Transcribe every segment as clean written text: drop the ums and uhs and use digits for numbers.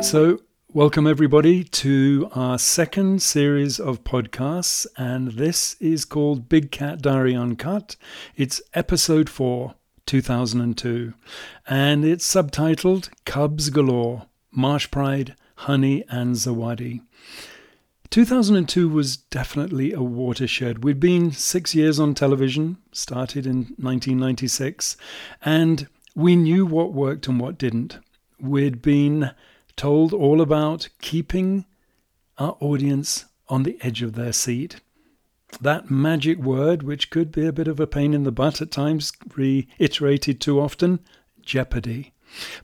So, welcome everybody to our second series of podcasts, and this is called Big Cat Diary Uncut. It's episode 4, 2002, and it's subtitled Cubs Galore, Marsh Pride, Honey and Zawadi. 2002 was definitely a watershed. We'd been 6 years on television, started in 1996, and we knew what worked and what didn't. We'd been told all about keeping our audience on the edge of their seat. That magic word, which could be a bit of a pain in the butt at times, reiterated too often, jeopardy.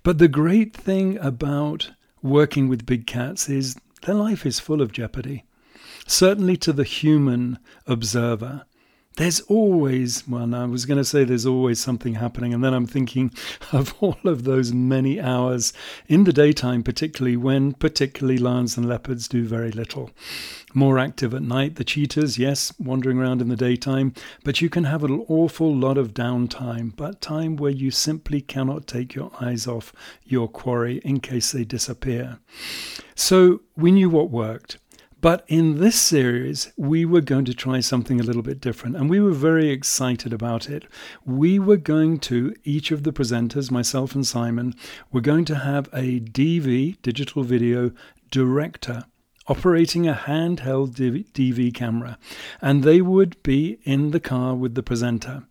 But the great thing about working with big cats is their life is full of jeopardy. Certainly to the human observer. There's always, well, I was going to say there's always something happening, and then I'm thinking of all of those many hours in the daytime, particularly when lions and leopards do very little. More active at night, the cheetahs, yes, wandering around in the daytime, but you can have an awful lot of downtime, but time where you simply cannot take your eyes off your quarry in case they disappear. So we knew what worked. But in this series, we were going to try something a little bit different, and we were very excited about it. We were going to, each of the presenters, myself and Simon, were going to have a DV, digital video director, operating a handheld DV camera, and they would be in the car with the presenter.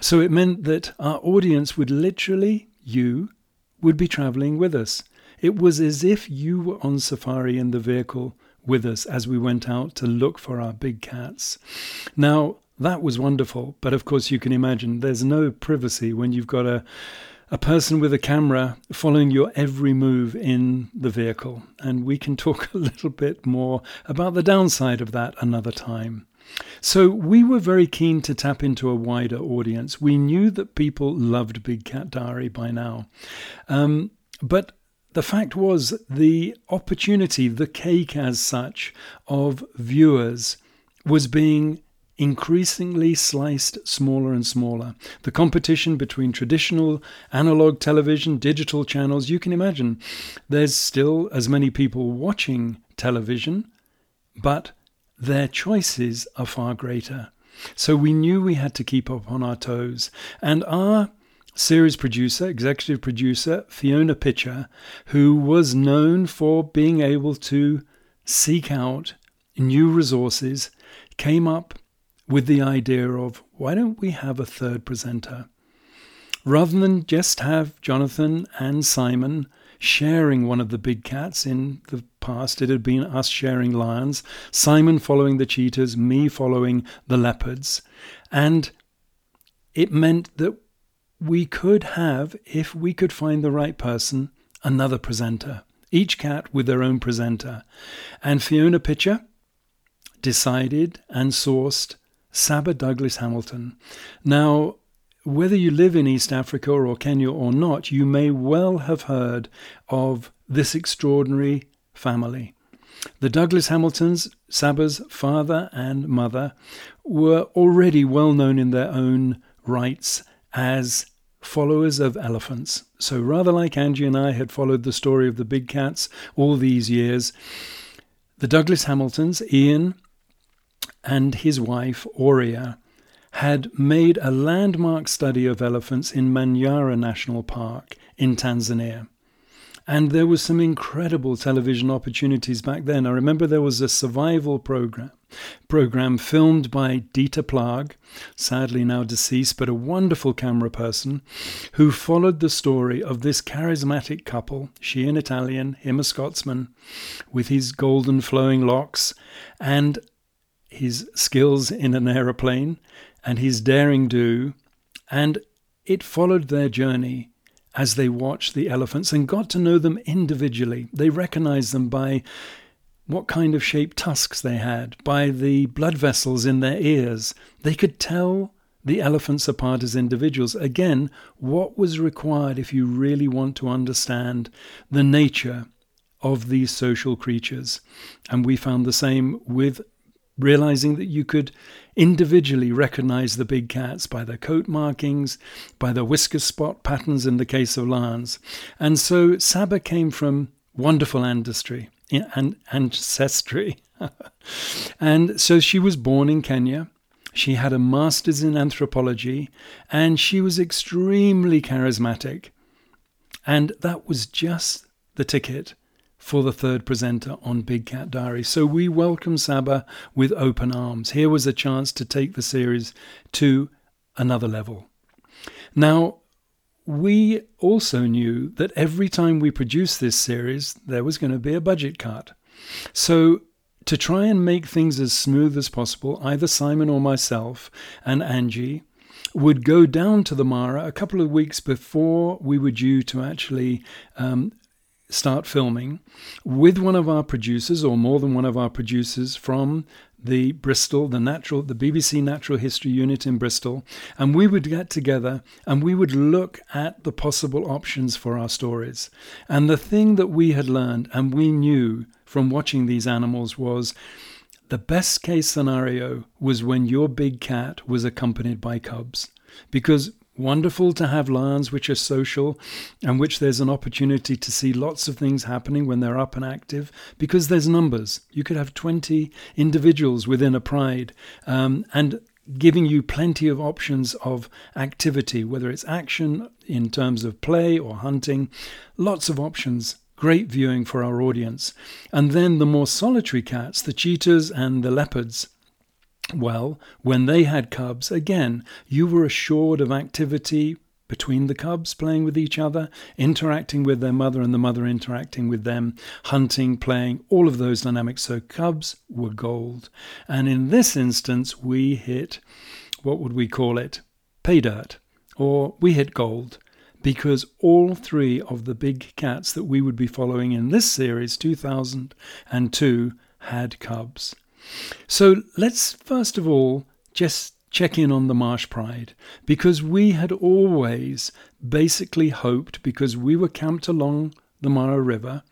So it meant that our audience would literally, you, would be traveling with us. It was as if you were on safari in the vehicle with us as we went out to look for our big cats. Now, that was wonderful, but of course you can imagine there's no privacy when you've got a person with a camera following your every move in the vehicle. And we can talk a little bit more about the downside of that another time. So we were very keen to tap into a wider audience. We knew that people loved Big Cat Diary by now. But the fact was, the opportunity, the cake as such, of viewers was being increasingly sliced smaller and smaller. The competition between traditional analog television, digital channels, you can imagine, there's still as many people watching television, but their choices are far greater. So we knew we had to keep up on our toes. And our series producer, executive producer, Fiona Pitcher, who was known for being able to seek out new resources, came up with the idea of, why don't we have a third presenter? Rather than just have Jonathan and Simon sharing one of the big cats, in the past it had been us sharing lions, Simon following the cheetahs, me following the leopards. And it meant that we could have, if we could find the right person, another presenter. Each cat with their own presenter. And Fiona Pitcher decided and sourced Saba Douglas Hamilton. Now, whether you live in East Africa or Kenya or not, you may well have heard of this extraordinary family. The Douglas Hamiltons, Saba's father and mother, were already well known in their own rights as followers of elephants. So rather like Angie and I had followed the story of the big cats all these years, the Douglas Hamiltons, Ian and his wife, Aurea, had made a landmark study of elephants in Manyara National Park in Tanzania. And there was some incredible television opportunities back then. I remember there was a survival program filmed by Dieter Plag, sadly now deceased, but a wonderful camera person, who followed the story of this charismatic couple, she an Italian, him a Scotsman, with his golden flowing locks and his skills in an aeroplane and his daring do. And it followed their journey as they watched the elephants and got to know them individually. They recognized them by what kind of shaped tusks they had, by the blood vessels in their ears. They could tell the elephants apart as individuals. Again, what was required if you really want to understand the nature of these social creatures? And we found the same with realizing that you could individually recognize the big cats by their coat markings, by their whisker spot patterns in the case of lions. And so Saba came from wonderful ancestry. And so she was born in Kenya. She had a master's in anthropology, and she was extremely charismatic. And that was just the ticket for the third presenter on Big Cat Diary. So we welcome Saba with open arms. Here was a chance to take the series to another level. Now, we also knew that every time we produced this series, there was going to be a budget cut. So to try and make things as smooth as possible, either Simon or myself and Angie would go down to the Mara a couple of weeks before we were due to actually start filming with one of our producers, or more than one of our producers, from the Bristol, the BBC Natural History Unit in Bristol. And we would get together and we would look at the possible options for our stories. And the thing that we had learned and we knew from watching these animals was the best case scenario was when your big cat was accompanied by cubs. Because wonderful to have lions which are social and which there's an opportunity to see lots of things happening when they're up and active, because there's numbers. You could have 20 individuals within a pride and giving you plenty of options of activity, whether it's action in terms of play or hunting, lots of options. Great viewing for our audience. And then the more solitary cats, the cheetahs and the leopards, well, when they had cubs, again, you were assured of activity between the cubs playing with each other, interacting with their mother and the mother interacting with them, hunting, playing, all of those dynamics. So cubs were gold. And in this instance, we hit, what would we call it? Pay dirt. Or we hit gold. Because all three of the big cats that we would be following in this series, 2002, had cubs. So let's first of all just check in on the Marsh Pride, because we had always basically hoped, because we were camped along the Mara River,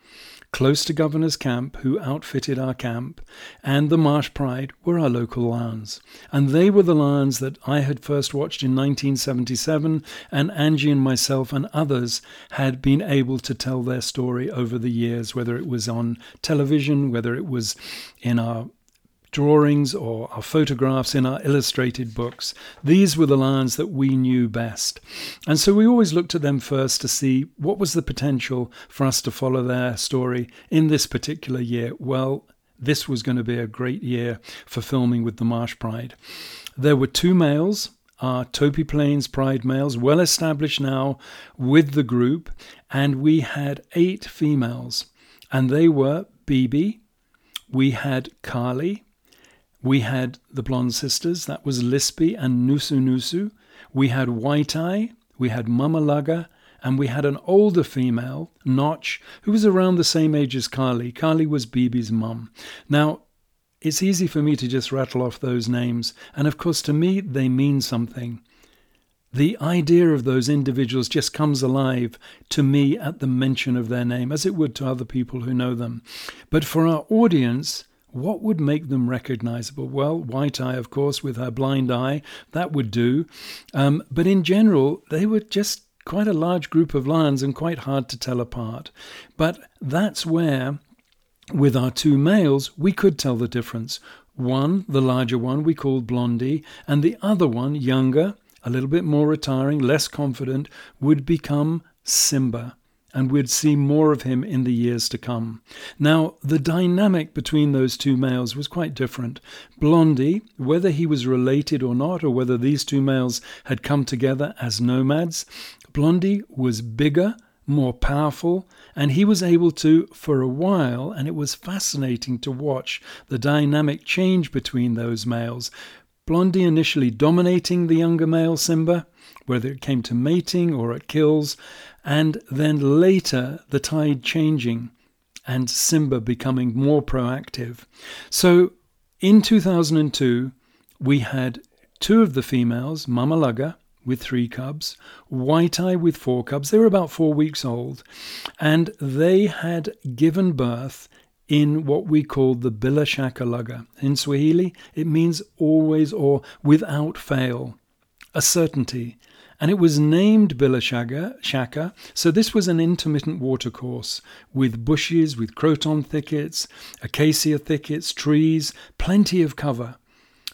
close to Governor's Camp, who outfitted our camp, and the Marsh Pride were our local lions. And they were the lions that I had first watched in 1977, and Angie and myself and others had been able to tell their story over the years, whether it was on television, whether it was in our drawings or our photographs in our illustrated books. These were the lions that we knew best. And so we always looked at them first to see what was the potential for us to follow their story in this particular year. Well, this was going to be a great year for filming with the Marsh Pride. There were two males, our Topi Plains Pride males, well established now with the group, and we had 8 females, and they were Bibi, we had Carly, we had the Blonde Sisters, that was Lispy and Nusu Nusu. We had White Eye, we had Mama Laga, and we had an older female, Notch, who was around the same age as Carly. Carly was Bibi's mum. Now, it's easy for me to just rattle off those names, and of course to me they mean something. The idea of those individuals just comes alive to me at the mention of their name, as it would to other people who know them. But for our audience, what would make them recognizable? Well, White Eye, of course, with her blind eye, that would do. But in general, they were just quite a large group of lions and quite hard to tell apart. But that's where, with our two males, we could tell the difference. One, the larger one, we called Blondie, and the other one, younger, a little bit more retiring, less confident, would become Simba. And we'd see more of him in the years to come. Now, the dynamic between those two males was quite different. Blondie, whether he was related or not, or whether these two males had come together as nomads, Blondie was bigger, more powerful, and he was able to, for a while, and it was fascinating to watch the dynamic change between those males. Blondie initially dominating the younger male Simba, whether it came to mating or at kills, and then later the tide changing and Simba becoming more proactive. So in 2002, we had 2 of the females, Mama Laga with 3 cubs, White Eye with 4 cubs. They were about 4 weeks old, and they had given birth in what we call the Bilashaka Lugga. In Swahili, it means always or without fail, a certainty. And it was named Bilashaka, so this was an intermittent watercourse with bushes, with croton thickets, acacia thickets, trees, plenty of cover.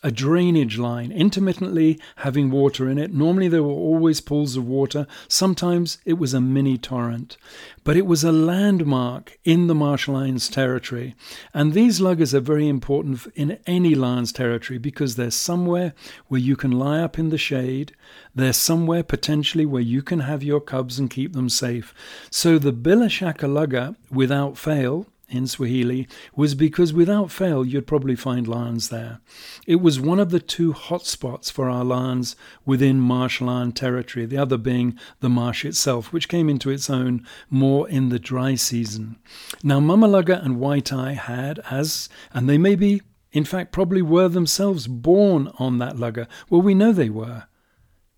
A drainage line, intermittently having water in it. Normally there were always pools of water. Sometimes it was a mini torrent. But it was a landmark in the Marsh Lion's territory. And these luggas are very important in any lion's territory because they're somewhere where you can lie up in the shade. They're somewhere potentially where you can have your cubs and keep them safe. So the Bilashaka Lugga, without fail, in Swahili, was because without fail you'd probably find lions there. It was one of the two hotspots for our lions within Marsh Lion territory, the other being the marsh itself, which came into its own more in the dry season. Now, Mama Laga and White Eye had, and they may be, in fact, probably were themselves born on that lugger. Well, we know they were.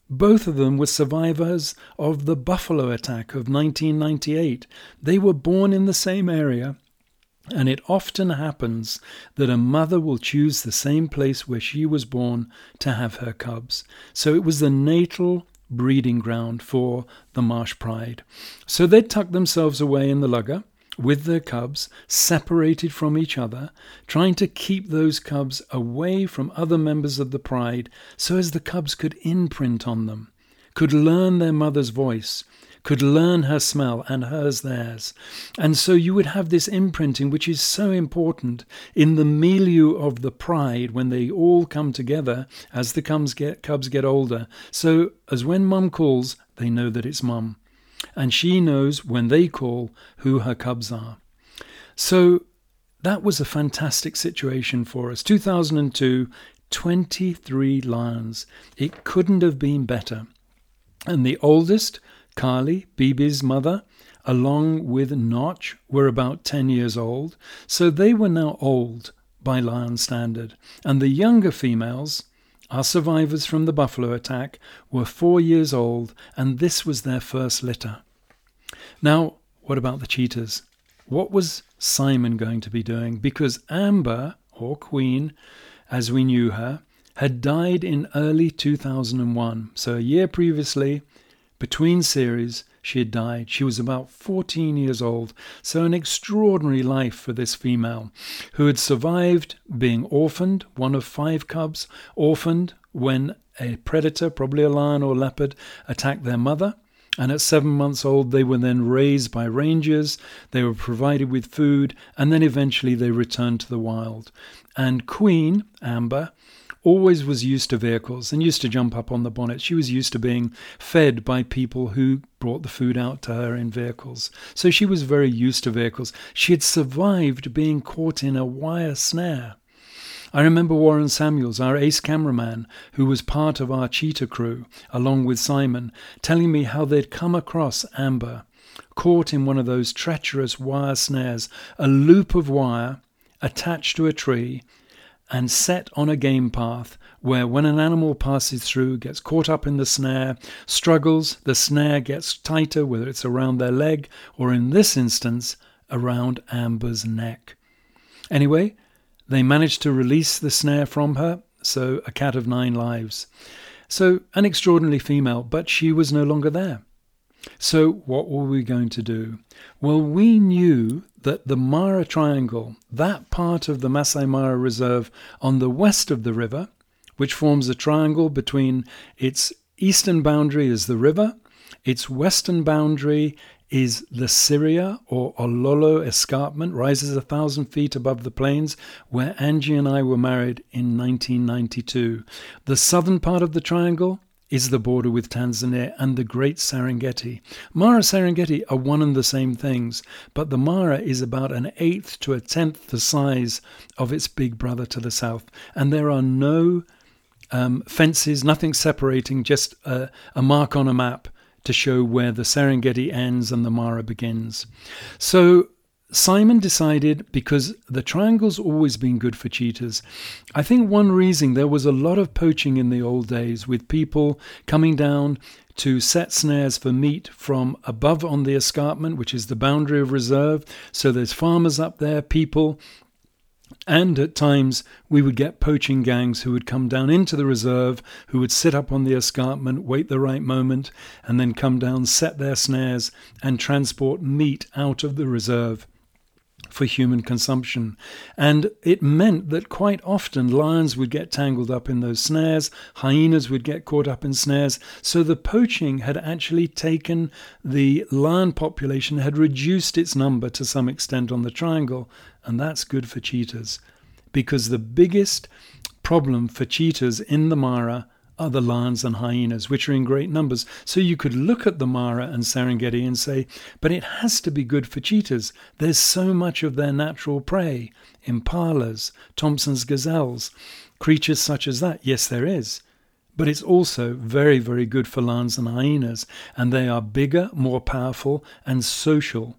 Both of them were survivors of the buffalo attack of 1998. They were born in the same area. And it often happens that a mother will choose the same place where she was born to have her cubs. So it was the natal breeding ground for the Marsh Pride. So they'd tuck themselves away in the lugger with their cubs, separated from each other, trying to keep those cubs away from other members of the pride so as the cubs could imprint on them, could learn their mother's voice, could learn her smell and theirs. And so you would have this imprinting, which is so important in the milieu of the pride when they all come together as the cubs get older. So as when mum calls, they know that it's mum. And she knows when they call who her cubs are. So that was a fantastic situation for us. 2002, 23 lions. It couldn't have been better. And the oldest, Carly, Bibi's mother, along with Notch, were about 10 years old, so they were now old by lion standard. And the younger females, our survivors from the buffalo attack, were 4 years old, and this was their first litter. Now, what about the cheetahs? What was Simon going to be doing? Because Amber, or Queen, as we knew her, had died in early 2001, so a year previously. Between series, she had died. She was about 14 years old, so an extraordinary life for this female, who had survived being orphaned, one of five cubs, orphaned when a predator, probably a lion or leopard, attacked their mother. And at 7 months old, they were then raised by rangers, they were provided with food, and then eventually they returned to the wild. And Queen, Amber, always was used to vehicles and used to jump up on the bonnet. She was used to being fed by people who brought the food out to her in vehicles. So she was very used to vehicles. She had survived being caught in a wire snare. I remember Warren Samuels, our ace cameraman, who was part of our cheetah crew, along with Simon, telling me how they'd come across Amber, caught in one of those treacherous wire snares, a loop of wire attached to a tree, and set on a game path where when an animal passes through, gets caught up in the snare, struggles, the snare gets tighter, whether it's around their leg or in this instance, around Amber's neck. Anyway, they managed to release the snare from her, so a cat of nine lives. So an extraordinary female, but she was no longer there. So what were we going to do? Well, we knew that the Mara Triangle, that part of the Masai Mara Reserve on the west of the river, which forms a triangle between its eastern boundary is the river, its western boundary is the Siria or Ololo Escarpment, rises 1,000 feet above the plains where Angie and I were married in 1992. The southern part of the triangle is the border with Tanzania and the Great Serengeti. Mara Serengeti are one and the same things, but the Mara is about an eighth to a tenth the size of its big brother to the south. And there are no fences, nothing separating, just a mark on a map to show where the Serengeti ends and the Mara begins. So Simon decided, because the triangle's always been good for cheetahs, I think one reason there was a lot of poaching in the old days, with people coming down to set snares for meat from above on the escarpment, which is the boundary of reserve. So there's farmers up there, people, and at times we would get poaching gangs who would come down into the reserve, who would sit up on the escarpment, wait the right moment, and then come down, set their snares, and transport meat out of the reserve for human consumption. And it meant that quite often lions would get tangled up in those snares, hyenas would get caught up in snares. So the poaching had actually taken the lion population, had reduced its number to some extent on the triangle. And that's good for cheetahs, because the biggest problem for cheetahs in the Mara are the lions and hyenas, which are in great numbers. So you could look at the Mara and Serengeti and say, but it has to be good for cheetahs. There's so much of their natural prey, impalas, Thompson's gazelles, creatures such as that. Yes, there is. But it's also very, very good for lions and hyenas, and they are bigger, more powerful, and social.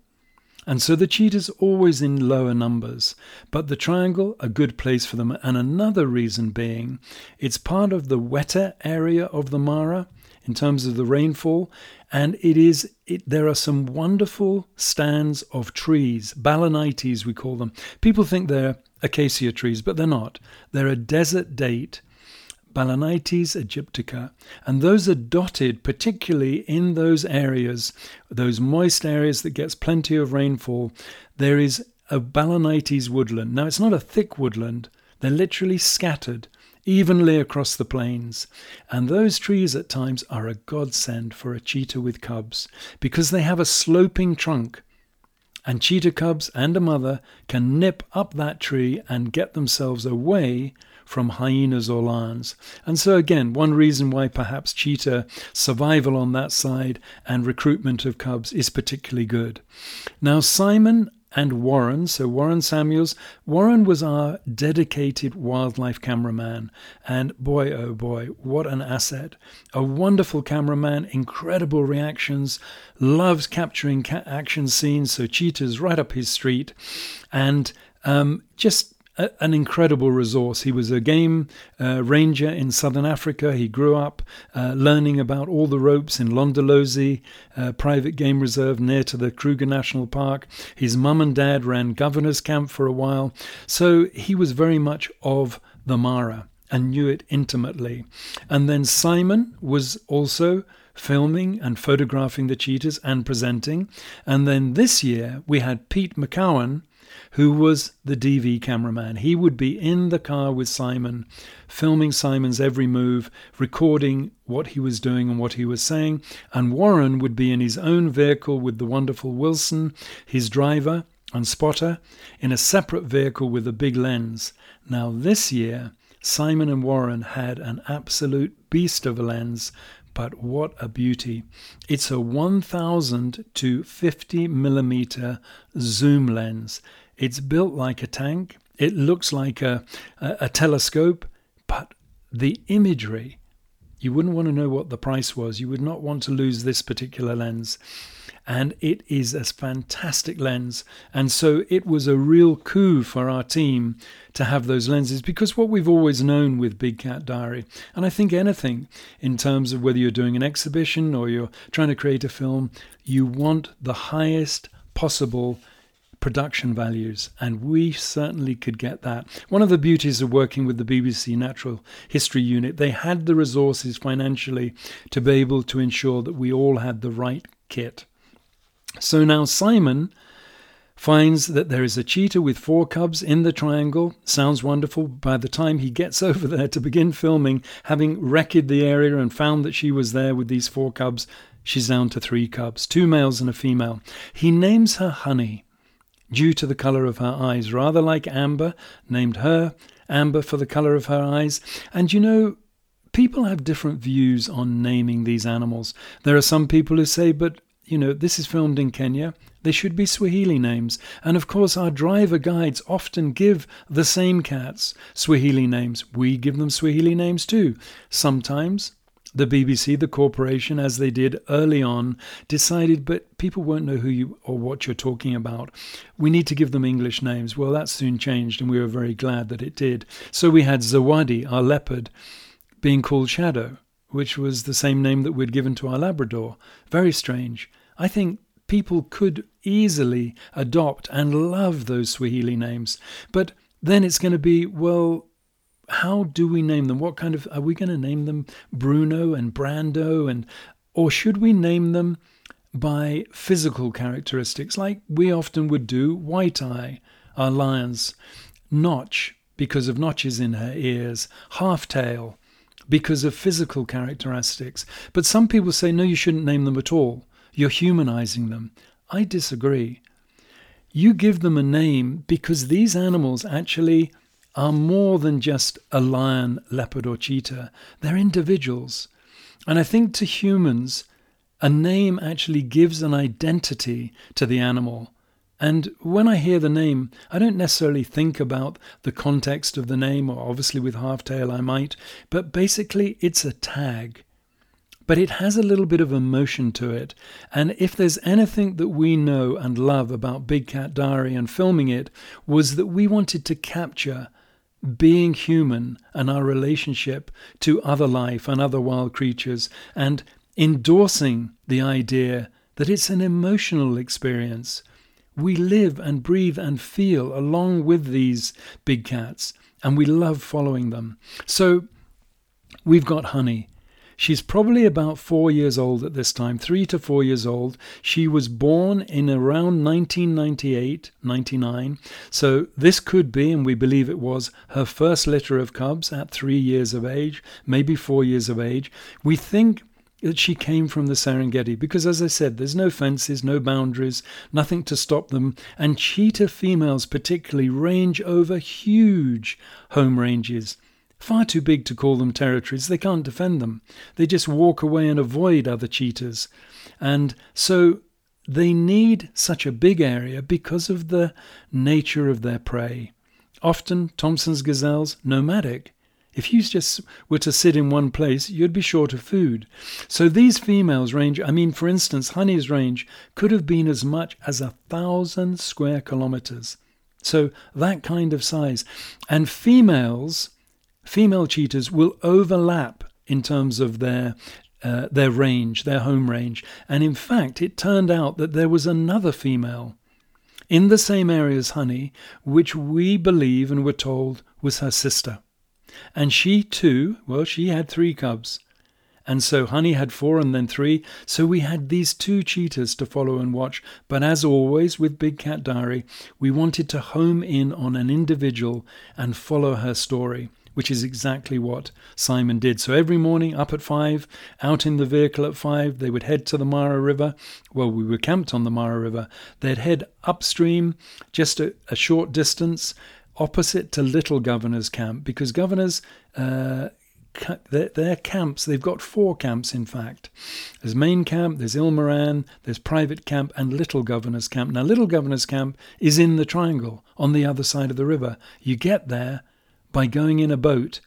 And so the cheetahs always in lower numbers, but the triangle, a good place for them. And another reason being, it's part of the wetter area of the Mara in terms of the rainfall. And there are some wonderful stands of trees, balanites we call them. People think they're acacia trees, but they're not. They're a desert date, Balanites aegyptica, and those are dotted particularly in those areas, those moist areas that gets plenty of rainfall. There is a Balanites woodland. Now, it's not a thick woodland. They're literally scattered evenly across the plains. And those trees at times are a godsend for a cheetah with cubs, because they have a sloping trunk. And cheetah cubs and a mother can nip up that tree and get themselves away from hyenas or lions. And so again, one reason why perhaps cheetah survival on that side and recruitment of cubs is particularly good. Now, Simon and Warren, so Warren Samuels, Warren was our dedicated wildlife cameraman. And boy, oh boy, what an asset. A wonderful cameraman, incredible reactions, loves capturing action scenes, so cheetahs right up his street, and just an incredible resource. He was a game ranger in southern Africa. He grew up learning about all the ropes in Londolozi, private game reserve near to the Kruger National Park. His mum and dad ran Governor's Camp for a while. So he was very much of the Mara and knew it intimately. And then Simon was also filming and photographing the cheetahs and presenting. And then this year we had Pete McCowan, who was the DV cameraman. He would be in the car with Simon, filming Simon's every move, recording what he was doing and what he was saying. And Warren would be in his own vehicle with the wonderful Wilson, his driver and spotter, in a separate vehicle with a big lens. Now this year, Simon and Warren had an absolute beast of a lens, but what a beauty. It's a 1,000 to 50 millimeter zoom lens. It's built like a tank. It looks like a telescope, but the imagery, you wouldn't want to know what the price was. You would not want to lose this particular lens. And it is a fantastic lens. And so it was a real coup for our team to have those lenses, because what we've always known with Big Cat Diary, and I think anything in terms of whether you're doing an exhibition or you're trying to create a film, you want the highest possible production values, and we certainly could get that. One of the beauties of working with the BBC Natural History Unit, they had the resources financially to be able to ensure that we all had the right kit. So now Simon finds that there is a cheetah with 4 cubs in the triangle. Sounds wonderful. By the time he gets over there to begin filming, having recce'd the area and found that she was there with these 4 cubs, she's down to 3 cubs, 2 males and a female. He names her Honey, due to the colour of her eyes, rather like Amber, named her Amber for the colour of her eyes. And you know, people have different views on naming these animals. There are some people who say, but you know, this is filmed in Kenya. They should be Swahili names. And of course, our driver guides often give the same cats Swahili names. We give them Swahili names too. Sometimes The BBC, the corporation, as they did early on, decided, but people won't know who you or what you're talking about. We need to give them English names. Well, that soon changed, and we were very glad that it did. So we had Zawadi, our leopard, being called Shadow, which was the same name that we'd given to our Labrador. Very strange. I think people could easily adopt and love those Swahili names. But then it's going to be, well, how do we name them? What kind of, are we going to name them Bruno and Brando, and or should we name them by physical characteristics, like we often would do White Eye, our lions, Notch, because of notches in her ears, Halftail, because of physical characteristics. But some people say, no, you shouldn't name them at all. You're humanizing them. I disagree. You give them a name because these animals actually are more than just a lion, leopard, or cheetah. They're individuals. And I think to humans, a name actually gives an identity to the animal. And when I hear the name, I don't necessarily think about the context of the name, or obviously with Halftail I might, but basically it's a tag. But it has a little bit of emotion to it. And if there's anything that we know and love about Big Cat Diary and filming it, was that we wanted to capture being human and our relationship to other life and other wild creatures, and endorsing the idea that it's an emotional experience. We live and breathe and feel along with these big cats, and we love following them. So we've got Honey. She's probably about 4 years old at this time, 3 to 4 years old. She was born in around 1998, 99. So this could be, and we believe it was, her first litter of cubs at 3 years of age, maybe 4 years of age. We think that she came from the Serengeti because, as I said, there's no fences, no boundaries, nothing to stop them. And cheetah females particularly range over huge home ranges. Far too big to call them territories. They can't defend them. They just walk away and avoid other cheetahs. And so they need such a big area because of the nature of their prey. Often Thompson's gazelles, nomadic. If you just were to sit in one place, you'd be short of food. So these females range, for instance, Honey's range could have been as much as 1,000 square kilometers. So that kind of size. And female cheetahs will overlap in terms of their range, their home range. And in fact, it turned out that there was another female in the same area as Honey, which we believe and were told was her sister. And she too, well, she had three cubs. And so Honey had four and then three. So we had these two cheetahs to follow and watch. But as always with Big Cat Diary, we wanted to home in on an individual and follow her story, which is exactly what Simon did. So every morning up at 5, out in the vehicle at 5, they would head to the Mara River. Well, we were camped on the Mara River. They'd head upstream just a short distance opposite to Little Governor's Camp, because Governor's, their camps, they've got 4 camps in fact. There's Main Camp, there's Ilmaran, there's Private Camp and Little Governor's Camp. Now Little Governor's Camp is in the triangle on the other side of the river. You get there by going in a boat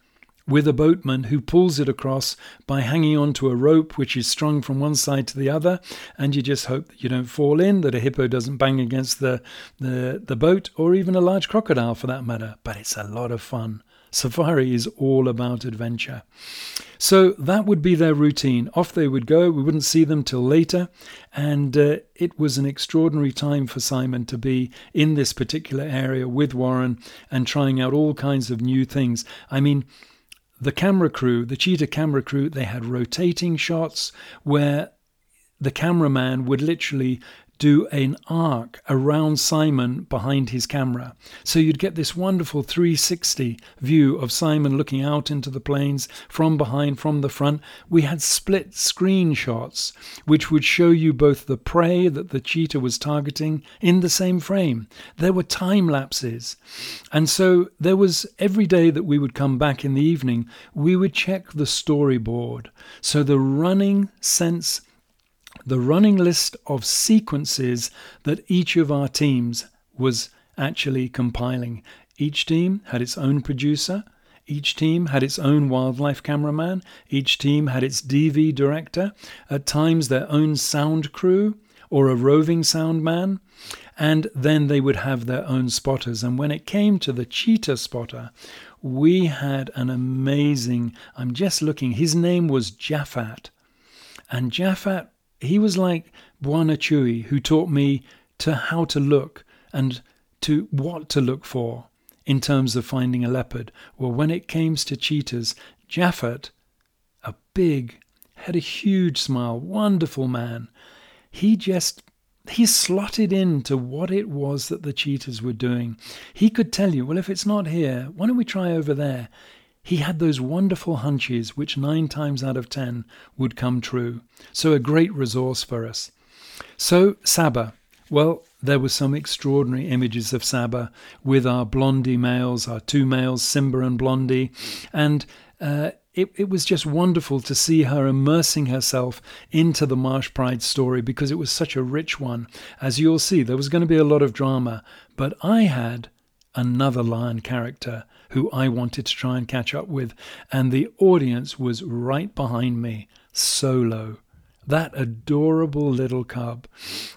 with a boatman who pulls it across by hanging on to a rope which is strung from one side to the other, and you just hope that you don't fall in, that a hippo doesn't bang against the boat, or even a large crocodile for that matter. But it's a lot of fun. Safari is all about adventure. So that would be their routine. Off they would go. We wouldn't see them till later. And it was an extraordinary time for Simon to be in this particular area with Warren and trying out all kinds of new things. The camera crew, the cheetah camera crew, they had rotating shots where the cameraman would literally do an arc around Simon behind his camera. So you'd get this wonderful 360 view of Simon looking out into the plains from behind, from the front. We had split screen shots, which would show you both the prey that the cheetah was targeting in the same frame. There were time lapses. And so there was, every day that we would come back in the evening, we would check the storyboard. So the running list of sequences that each of our teams was actually compiling. Each team had its own producer. Each team had its own wildlife cameraman, each team had its DV director, at times their own sound crew or a roving sound man, and then they would have their own spotters. And when it came to the cheetah spotter, we had an amazing, I'm just looking, his name was Jaffat. And Jaffat, he was like Bwana Chui, who taught me to how to look and to what to look for in terms of finding a leopard. Well, when it came to cheetahs, Jaffet, had a huge smile, wonderful man. He slotted into what it was that the cheetahs were doing. He could tell you, well, if it's not here, why don't we try over there? He had those wonderful hunches, which 9 times out of 10 would come true. So a great resource for us. So Saba, well, there were some extraordinary images of Saba with our Blondie males, our 2 males, Simba and Blondie. And it was just wonderful to see her immersing herself into the Marsh Pride story, because it was such a rich one. As you'll see, there was going to be a lot of drama. But I had another lion character who I wanted to try and catch up with. And the audience was right behind me, Solo. That adorable little cub,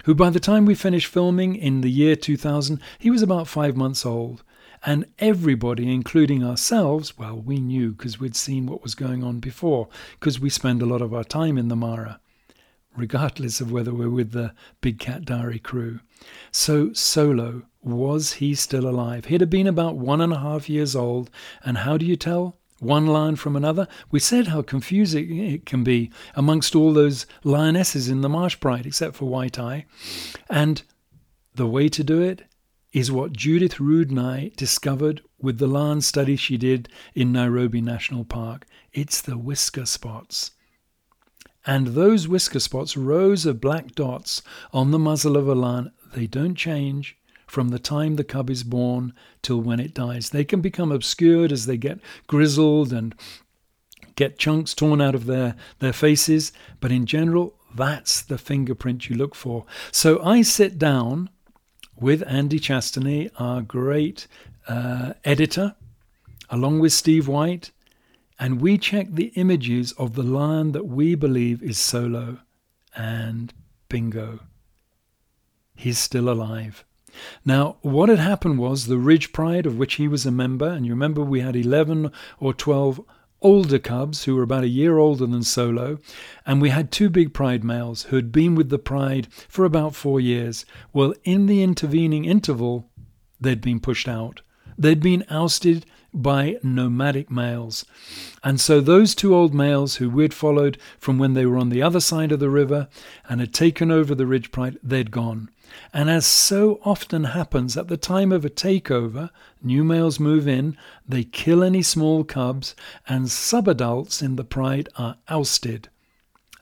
who by the time we finished filming in the year 2000, he was about 5 months old. And everybody, including ourselves, well, we knew because we'd seen what was going on before, because we spend a lot of our time in the Mara, regardless of whether we're with the Big Cat Diary crew. So Solo, was he still alive? He'd have been about 1.5 years old. And how do you tell one lion from another? We said how confusing it can be amongst all those lionesses in the Marsh Pride, except for White Eye. And the way to do it is what Judith Rudnai discovered with the lion study she did in Nairobi National Park. It's the whisker spots. And those whisker spots, rows of black dots on the muzzle of a lion, they don't change from the time the cub is born till when it dies. They can become obscured as they get grizzled and get chunks torn out of their faces. But in general, that's the fingerprint you look for. So I sit down with Andy Chastany, our great editor, along with Steve White, and we check the images of the lion that we believe is Solo. And bingo, he's still alive. Now, what had happened was the Ridge Pride, of which he was a member, and you remember we had 11 or 12 older cubs who were about a year older than Solo, and we had 2 big pride males who had been with the pride for about 4 years. Well, in the intervening interval, they'd been pushed out. They'd been ousted by nomadic males. And so those 2 old males who we'd followed from when they were on the other side of the river and had taken over the Ridge Pride, they'd gone. And as so often happens at the time of a takeover, new males move in, they kill any small cubs, and sub-adults in the pride are ousted.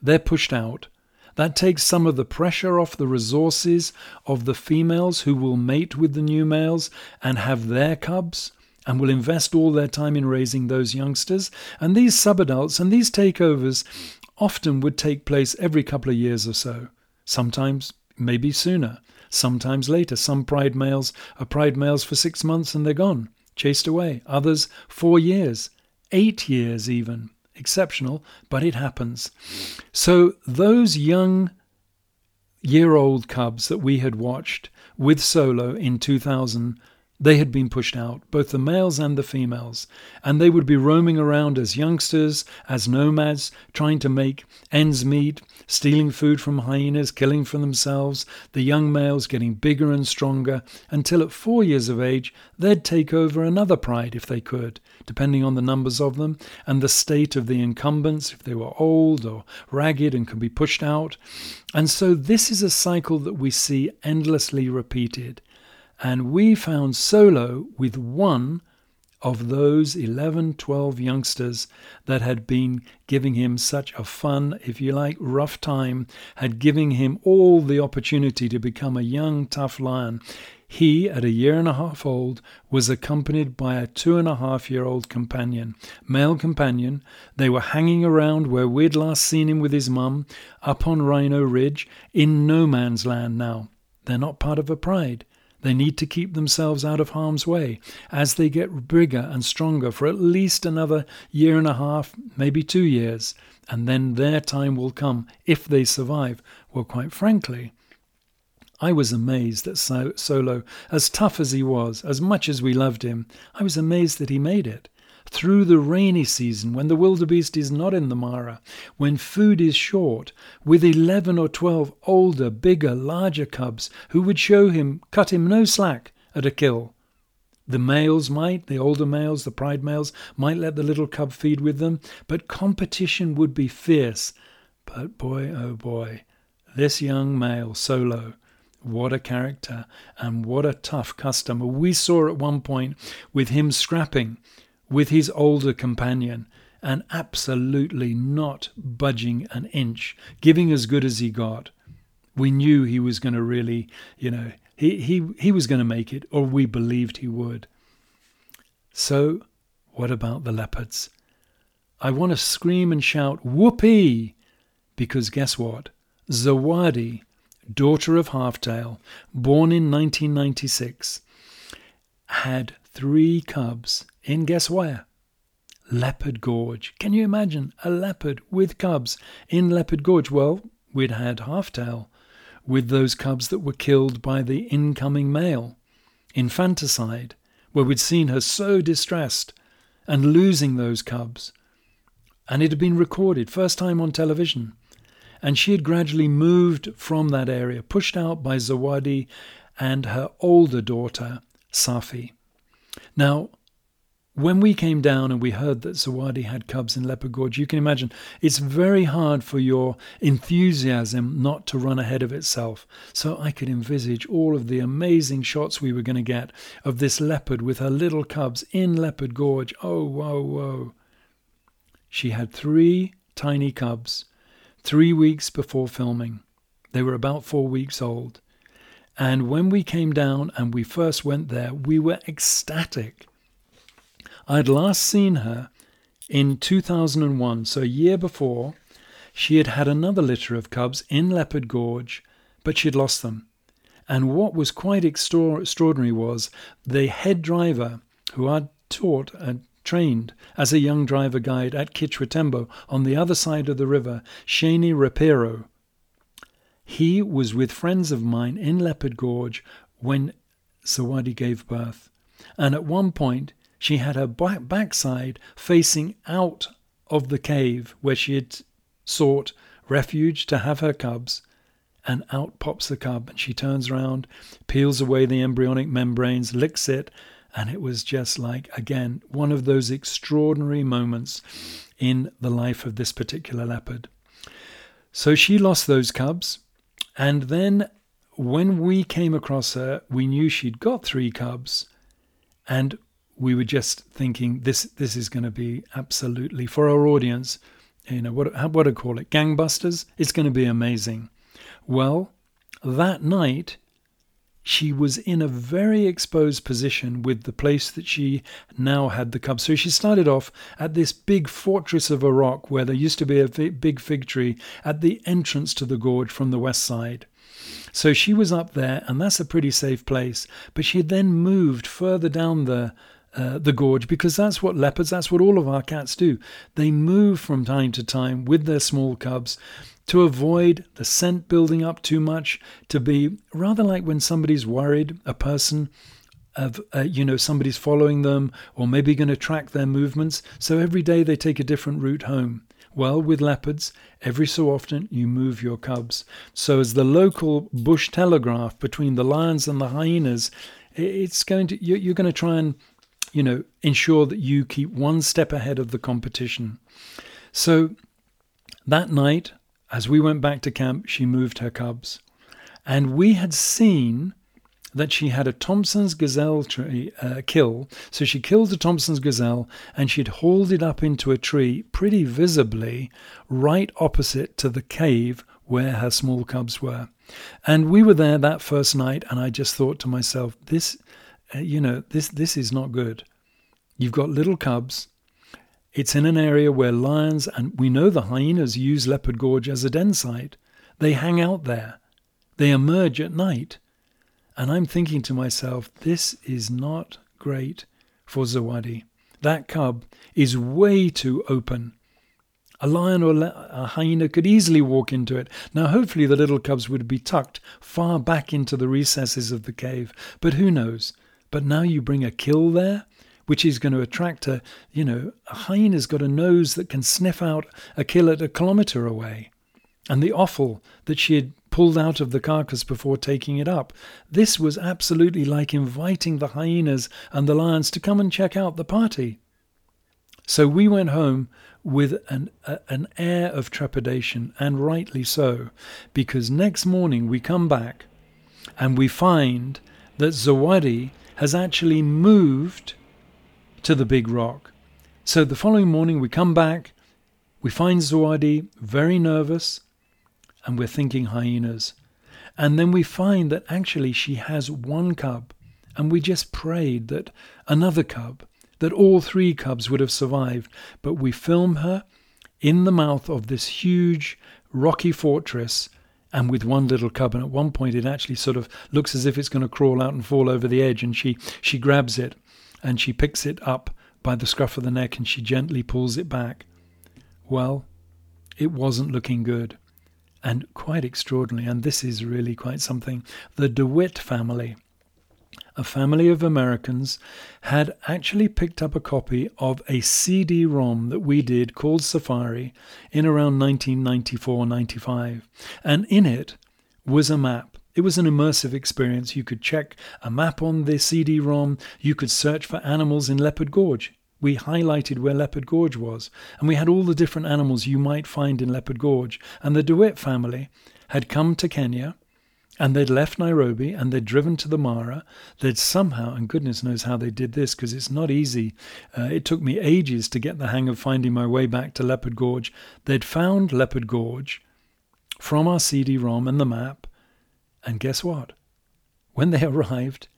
They're pushed out. That takes some of the pressure off the resources of the females who will mate with the new males and have their cubs, and will invest all their time in raising those youngsters. And these sub-adults and these takeovers often would take place every couple of years or so, sometimes maybe sooner, sometimes later. Some pride males are pride males for 6 months and they're gone, chased away. Others, 4 years, 8 years even. Exceptional, but it happens. So those young year-old cubs that we had watched with Solo in 2000, they had been pushed out, both the males and the females. And they would be roaming around as youngsters, as nomads, trying to make ends meet, stealing food from hyenas, killing for themselves, the young males getting bigger and stronger, until at 4 years of age, they'd take over another pride if they could, depending on the numbers of them and the state of the incumbents, if they were old or ragged and could be pushed out. And so this is a cycle that we see endlessly repeated. And we found Solo with one of those 11, 12 youngsters that had been giving him such a fun, if you like, rough time, had given him all the opportunity to become a young, tough lion. He, at 1.5 years old, was accompanied by a 2.5-year-old companion, male companion. They were hanging around where we'd last seen him with his mum, up on Rhino Ridge, in no man's land now. They're not part of a pride. They need to keep themselves out of harm's way as they get bigger and stronger for at least another 1.5 years, maybe 2 years, and then their time will come if they survive. Well, quite frankly, I was amazed that Solo, as tough as he was, as much as we loved him, I was amazed that he made it. Through the rainy season, when the wildebeest is not in the Mara, when food is short, with 11 or 12 older, bigger, larger cubs who would show him, cut him no slack at a kill. The males might, the older males, the pride males, might let the little cub feed with them, but competition would be fierce. But boy, oh boy, this young male, Solo, what a character and what a tough customer. We saw at one point with him scrapping with his older companion and absolutely not budging an inch, giving as good as he got. We knew he was going to really, he was going to make it, or we believed he would. So what about the leopards? I want to scream and shout, whoopee! Because guess what? Zawadi, daughter of Halftail, born in 1996, had 3 cubs in, guess where? Leopard Gorge. Can you imagine a leopard with cubs in Leopard Gorge? Well, we'd had Halftail with those cubs that were killed by the incoming male. Infanticide, where we'd seen her so distressed and losing those cubs. And it had been recorded, first time on television. And she had gradually moved from that area, pushed out by Zawadi and her older daughter, Safi. Now, when we came down and we heard that Zawadi had cubs in Leopard Gorge, you can imagine it's very hard for your enthusiasm not to run ahead of itself. So I could envisage all of the amazing shots we were going to get of this leopard with her little cubs in Leopard Gorge. Oh, whoa, whoa. She had 3 tiny cubs 3 weeks before filming. They were about 4 weeks old. And when we came down and we first went there, we were ecstatic. I'd last seen her in 2001, so a year before. She had had another litter of cubs in Leopard Gorge, but she'd lost them. And what was quite extraordinary was the head driver, who I'd taught and trained as a young driver guide at Kichwa on the other side of the river, Shani Rapiro. He was with friends of mine in Leopard Gorge when Zawadi gave birth. And at one point, she had her backside facing out of the cave where she had sought refuge to have her cubs. And out pops the cub, and she turns round, peels away the embryonic membranes, licks it. And it was just like, again, one of those extraordinary moments in the life of this particular leopard. So she lost those cubs. And then when we came across her, we knew she'd got 3 cubs. And we were just thinking, this is going to be absolutely, for our audience, what do I call it? Gangbusters? It's going to be amazing. Well, that night, she was in a very exposed position with the place that she now had the cubs. So she started off at this big fortress of a rock where there used to be a big fig tree at the entrance to the gorge from the west side. So she was up there, and that's a pretty safe place. But she had then moved further down the gorge, because that's what leopards, that's what all of our cats do. They move from time to time with their small cubs to avoid the scent building up too much, to be rather like when somebody's worried, a person of, somebody's following them or maybe going to track their movements. So every day they take a different route home. Well, with leopards, every so often you move your cubs. So as the local bush telegraph between the lions and the hyenas, it's going to, you're going to try and ensure that you keep one step ahead of the competition. So that night, as we went back to camp, she moved her cubs. And we had seen that she had a Thompson's gazelle tree, kill. So she killed the Thompson's gazelle and she'd hauled it up into a tree pretty visibly right opposite to the cave where her small cubs were. And we were there that first night, and I just thought to myself, this is not good. You've got little cubs. It's in an area where lions, and we know the hyenas use Leopard Gorge as a den site. They hang out there. They emerge at night. And I'm thinking to myself, this is not great for Zawadi. That cub is way too open. A lion or a hyena could easily walk into it. Now, hopefully the little cubs would be tucked far back into the recesses of the cave, but who knows? But now you bring a kill there, which is going to attract a hyena's got a nose that can sniff out a kill at a kilometre away. And the offal that she had pulled out of the carcass before taking it up. This was absolutely like inviting the hyenas and the lions to come and check out the party. So we went home with an air of trepidation, and rightly so, because next morning we come back and we find that Zawadi has actually moved to the big rock. So the following morning we come back, we find Zawadi very nervous, and we're thinking hyenas. And then we find that actually she has one cub, and we just prayed that another cub, that all three cubs would have survived. But we film her in the mouth of this huge rocky fortress and with one little cub. And at one point it actually sort of looks as if it's going to crawl out and fall over the edge. And she grabs it and she picks it up by the scruff of the neck and she gently pulls it back. Well, it wasn't looking good and quite extraordinary. And this is really quite something. The DeWitt family, a family of Americans, had actually picked up a copy of a CD-ROM that we did called Safari in around 1994-95. And in it was a map. It was an immersive experience. You could check a map on the CD-ROM. You could search for animals in Leopard Gorge. We highlighted where Leopard Gorge was. And we had all the different animals you might find in Leopard Gorge. And the DeWitt family had come to Kenya. And they'd left Nairobi and they'd driven to the Mara. They'd somehow, and goodness knows how they did this because it's not easy. It took me ages to get the hang of finding my way back to Leopard Gorge. They'd found Leopard Gorge from our CD-ROM and the map. And guess what? When they arrived,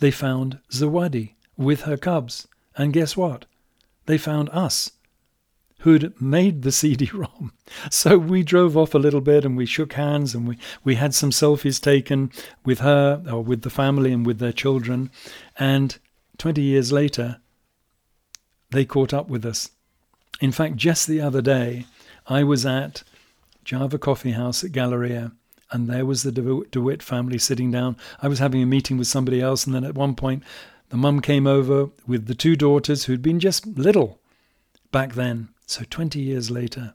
they found Zawadi with her cubs. And guess what? They found us, who'd made the CD-ROM. So we drove off a little bit and we shook hands and we had some selfies taken with her or with the family and with their children. And 20 years later, they caught up with us. In fact, just the other day, I was at Java Coffee House at Galleria and there was the DeWitt family sitting down. I was having a meeting with somebody else and then at one point, the mum came over with the two daughters who'd been just little back then. So 20 years later,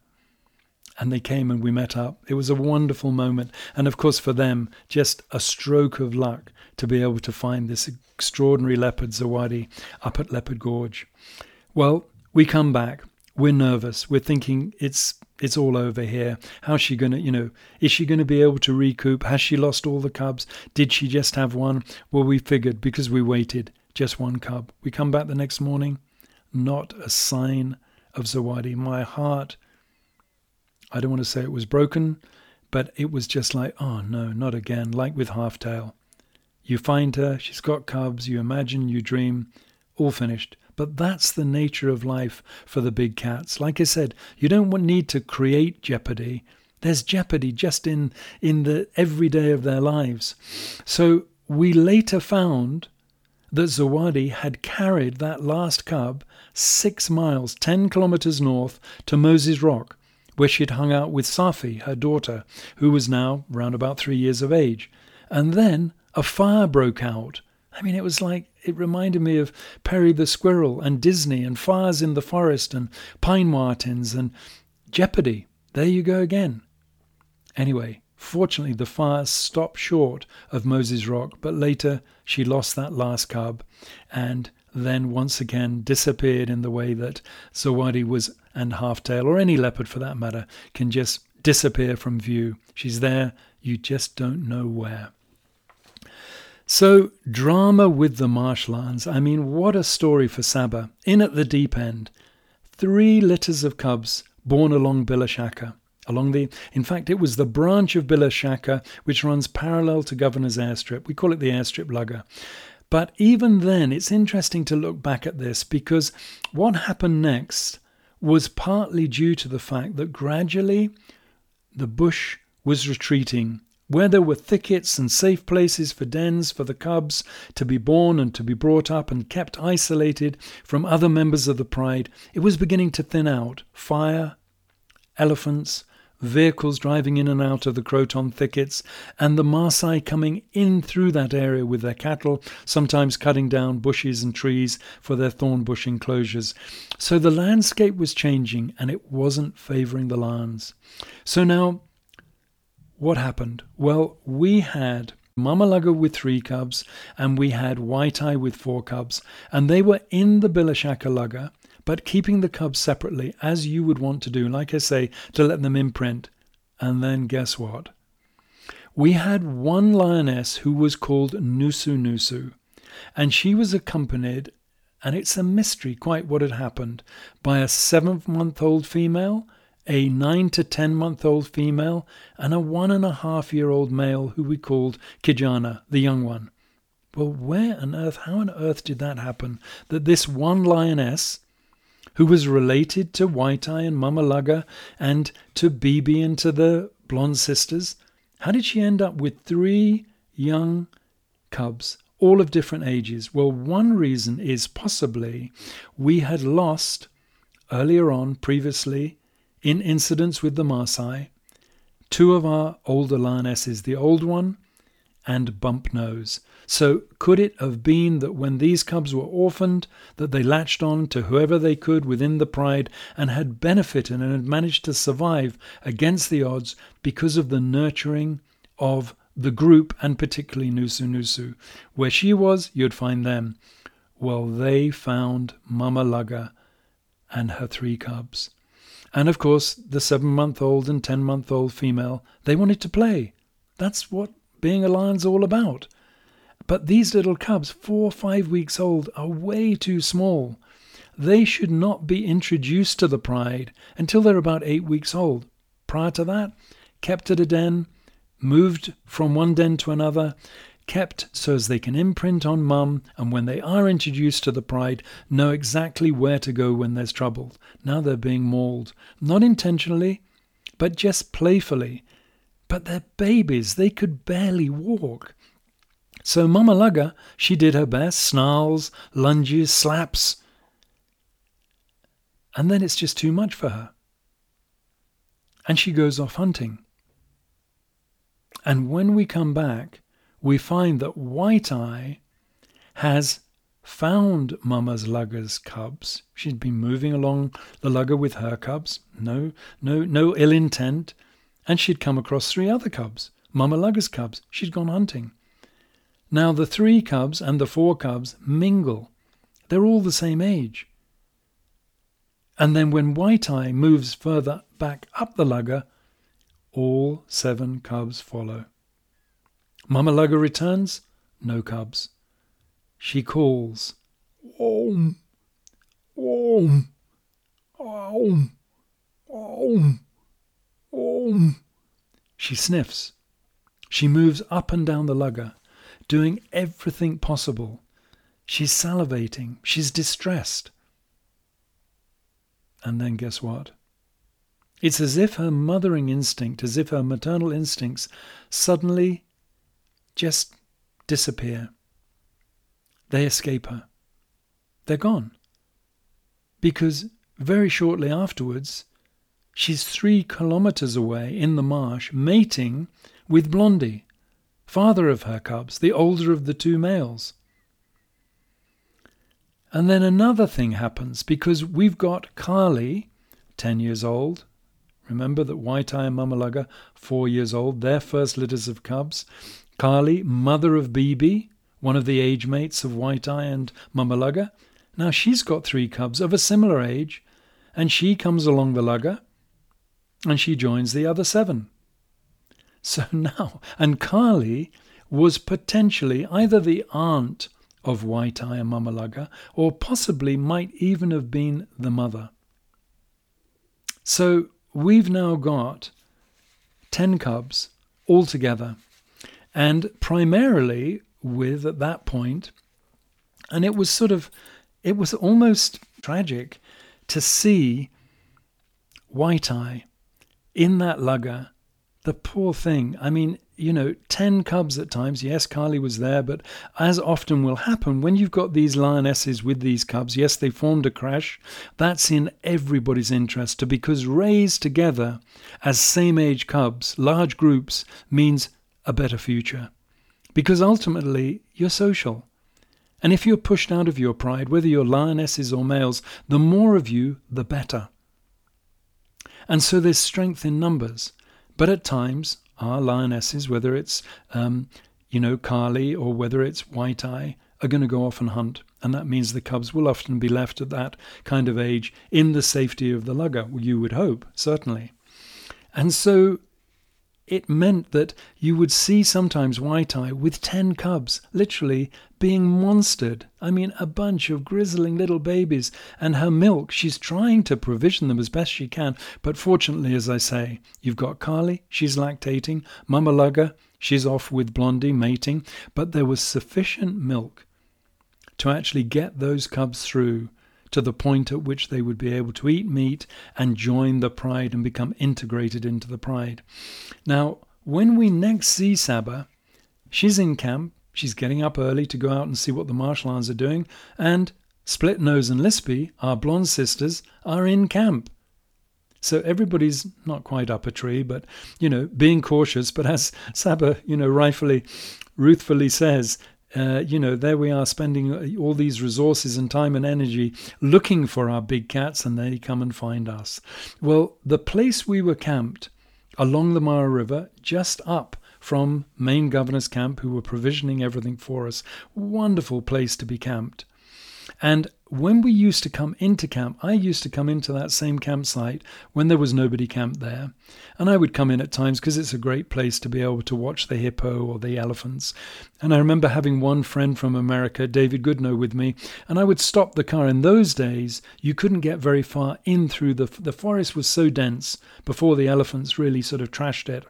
and they came and we met up. It was a wonderful moment. And of course, for them, just a stroke of luck to be able to find this extraordinary leopard, Zawadi, up at Leopard Gorge. Well, we come back. We're nervous. We're thinking it's all over here. How's she going to, is she going to be able to recoup? Has she lost all the cubs? Did she just have one? Well, we figured because we waited, just one cub. We come back the next morning, not a sign of Zawadi. My heart, I don't want to say it was broken, but it was just like, oh no, not again, like with Halftail. You find her, she's got cubs, you imagine, you dream, all finished. But that's the nature of life for the big cats. Like I said, you don't need to create jeopardy. There's jeopardy just in the everyday of their lives. So we later found that Zawadi had carried that last cub 6 miles, 10 kilometres north to Moses Rock, where she'd hung out with Safi, her daughter, who was now round about 3 years of age. And then a fire broke out. I mean, it was like, it reminded me of Perry the Squirrel and Disney and Fires in the Forest and Pine Martins and Jeopardy. There you go again. Anyway, fortunately, the fire stopped short of Moses Rock, but later she lost that last cub and then once again disappeared in the way that Zawadi was, and Halftail, or any leopard for that matter, can just disappear from view. She's there, you just don't know where. So, drama with the marshlands. I mean, what a story for Saba. In at the deep end, 3 litters of cubs born along Bilashaka. In fact, it was the branch of Bilashaka which runs parallel to Governor's Airstrip. We call it the Airstrip Lugga. But even then, it's interesting to look back at this because what happened next was partly due to the fact that gradually the bush was retreating where there were thickets and safe places for dens for the cubs to be born and to be brought up and kept isolated from other members of the pride, it was beginning to thin out. Fire, elephants, vehicles driving in and out of the croton thickets, and the Maasai coming in through that area with their cattle, sometimes cutting down bushes and trees for their thorn bush enclosures. So the landscape was changing, and it wasn't favouring the lions. So now, what happened? Well, we had Mama Laga with 3 cubs, and we had White Eye with 4 cubs, and they were in the Bilashaka Lugga, but keeping the cubs separately, as you would want to do, like I say, to let them imprint. And then guess what? We had one lioness who was called Nusu Nusu, and she was accompanied, and it's a mystery quite what had happened, by a 7-month-old female, a 9 to 10-month-old female, and a 1.5-year-old male who we called Kijana, the young one. Well, where on earth, how on earth did that happen? That this one lioness, who was related to White Eye and Mama Laga and to Bibi and to the blonde sisters, how did she end up with 3 young cubs, all of different ages? Well, one reason is possibly we had lost earlier on, previously, in incidents with the Maasai, 2 of our older lionesses, the old one and Bump Nose. So could it have been that when these cubs were orphaned, that they latched on to whoever they could within the pride and had benefited and had managed to survive against the odds because of the nurturing of the group, and particularly Nusu Nusu? Where she was, you'd find them. Well, they found Mama Laga and her 3 cubs. And of course, the 7-month-old and 10-month-old female, they wanted to play. That's what being a lion's all about. But these little cubs, 4 or 5 weeks old, are way too small. They should not be introduced to the pride until they're about 8 weeks old. Prior to that, kept at a den, moved from one den to another, kept so as they can imprint on mum, and when they are introduced to the pride, know exactly where to go when there's trouble. Now they're being mauled, not intentionally, but just playfully. But they're babies, they could barely walk. So Mama Laga, she did her best, snarls, lunges, slaps. And then it's just too much for her. And she goes off hunting. And when we come back, we find that White Eye has found Mama Laga's cubs. She'd been moving along the Lugger with her cubs, no ill intent. And she'd come across 3 other cubs, Mama Laga's cubs. She'd gone hunting. Now the 3 cubs and the 4 cubs mingle. They're all the same age. And then when White Eye moves further back up the Lugger, all 7 cubs follow. Mama Laga returns, no cubs. She calls, "Om, om, om, om, om." She sniffs. She moves up and down the Lugger, doing everything possible. She's salivating. She's distressed. And then guess what? It's as if her mothering instinct, as if her maternal instincts suddenly just disappear. They escape her. They're gone. Because very shortly afterwards, she's 3 kilometres away in the marsh, mating with Blondie, father of her cubs, the older of the 2 males. And then another thing happens, because we've got Carly, 10 years old. Remember that White Eye and Mama Laga, 4 years old, their first litters of cubs. Carly, mother of Bibi, one of the age mates of White Eye and Mama Laga. Now she's got 3 cubs of a similar age, and she comes along the Lugger, and she joins the other 7. So now, and Carly was potentially either the aunt of White Eye and Mama Laga, or possibly might even have been the mother. So we've now got 10 cubs altogether, and primarily with, at that point, and it was almost tragic to see White Eye in that Lugger. The poor thing. I mean, you know, 10 cubs at times. Yes, Carly was there, but as often will happen, when you've got these lionesses with these cubs, yes, they formed a crash. That's in everybody's interest, because raised together as same-age cubs, large groups, means a better future. Because ultimately, you're social. And if you're pushed out of your pride, whether you're lionesses or males, the more of you, the better. And so there's strength in numbers. But at times, our lionesses, whether it's, Carly or whether it's White Eye, are going to go off and hunt. And that means the cubs will often be left at that kind of age in the safety of the lugger, you would hope, certainly. And so it meant that you would see sometimes White Eye with 10 cubs, literally being monstered. I mean, a bunch of grizzling little babies, and her milk, she's trying to provision them as best she can. But fortunately, as I say, you've got Carly, she's lactating, Mama Laga, she's off with Blondie, mating. But there was sufficient milk to actually get those cubs through to the point at which they would be able to eat meat and join the pride and become integrated into the pride. Now, when we next see Saba, she's in camp. She's getting up early to go out and see what the marsh lions are doing. And Split Nose and Lispy, our blonde sisters, are in camp. So everybody's not quite up a tree, but, you know, being cautious. But as Saba, ruthfully says, there we are spending all these resources and time and energy looking for our big cats, and they come and find us. Well, the place we were camped along the Mara River, just up from main Governor's Camp, who were provisioning everything for us. Wonderful place to be camped. And when we used to come into camp, I used to come into that same campsite when there was nobody camped there. And I would come in at times because it's a great place to be able to watch the hippo or the elephants. And I remember having one friend from America, David Goodnow, with me. And I would stop the car. In those days, you couldn't get very far in through the forest was so dense before the elephants really sort of trashed it.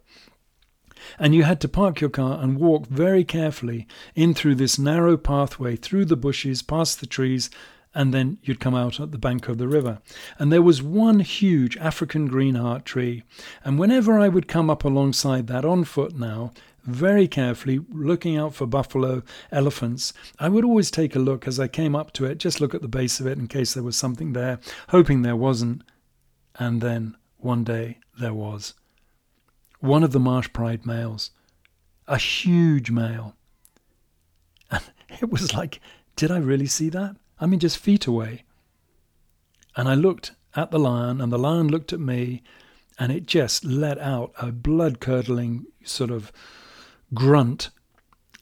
And you had to park your car and walk very carefully in through this narrow pathway, through the bushes, past the trees, and then you'd come out at the bank of the river. And there was one huge African greenheart tree. And whenever I would come up alongside that, on foot now, very carefully, looking out for buffalo, elephants, I would always take a look as I came up to it, just look at the base of it in case there was something there, hoping there wasn't. And then one day there was. One of the Marsh Pride males, a huge male. And it was like, did I really see that? I mean, just feet away. And I looked at the lion, and the lion looked at me, and it just let out a blood-curdling sort of grunt.